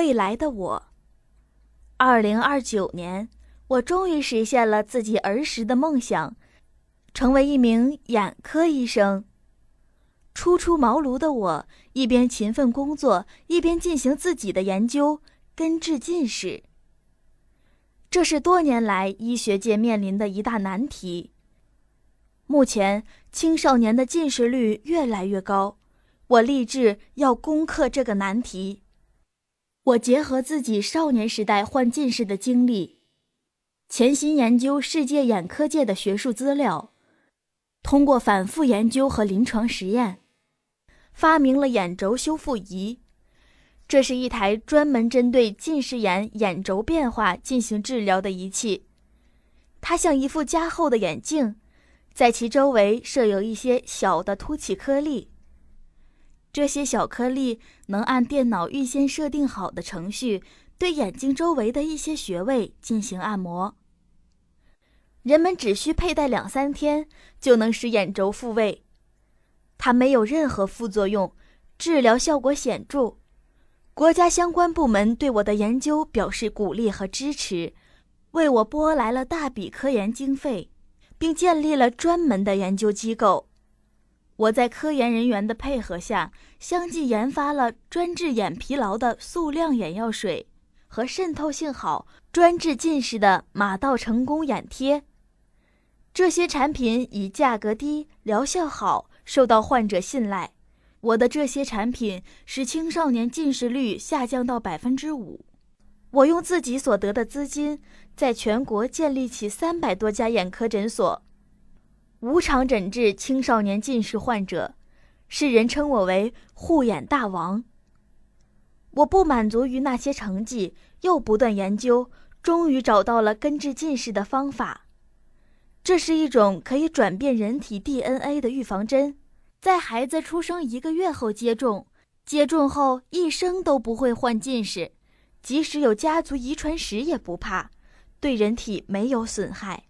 未来的我。2029年，我终于实现了自己儿时的梦想，成为一名眼科医生。初出茅庐的我，一边勤奋工作，一边进行自己的研究，根治近视。这是多年来医学界面临的一大难题。目前，青少年的近视率越来越高，我立志要攻克这个难题。我结合自己少年时代患近视的经历，潜心研究世界眼科界的学术资料，通过反复研究和临床实验，发明了眼轴修复仪。这是一台专门针对近视眼眼轴变化进行治疗的仪器，它像一副加厚的眼镜，在其周围设有一些小的凸起颗粒。这些小颗粒能按电脑预先设定好的程序，对眼睛周围的一些穴位进行按摩。人们只需佩戴2-3天，就能使眼轴复位。它没有任何副作用，治疗效果显著。国家相关部门对我的研究表示鼓励和支持，为我拨来了大笔科研经费，并建立了专门的研究机构。我在科研人员的配合下，相继研发了专治眼疲劳的速亮眼药水和渗透性好、专治近视的马到成功眼贴。这些产品以价格低、疗效好受到患者信赖。我的这些产品使青少年近视率下降到 5%。 我用自己所得的资金，在全国建立起300多家眼科诊所，无偿诊治青少年近视患者，世人称我为护眼大王。我不满足于那些成绩，又不断研究，终于找到了根治近视的方法。这是一种可以转变人体 DNA 的预防针，在孩子出生1个月后接种，接种后一生都不会患近视，即使有家族遗传史也不怕，对人体没有损害。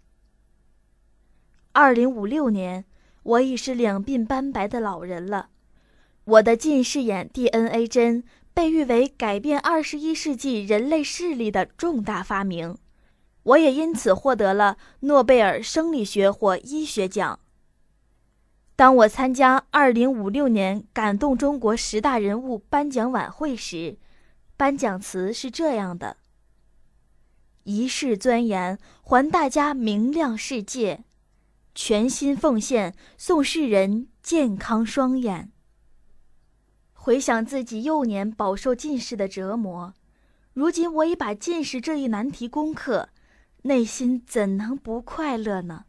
2056年，我已是两鬓斑白的老人了。我的近视眼 DNA 针被誉为改变21世纪人类视力的重大发明，我也因此获得了诺贝尔生理学或医学奖。当我参加2056年感动中国10大人物颁奖晚会时，颁奖词是这样的：一世钻研，还大家明亮世界；全心奉献，送世人健康双眼。回想自己幼年饱受近视的折磨，如今我已把近视这一难题攻克，内心怎能不快乐呢？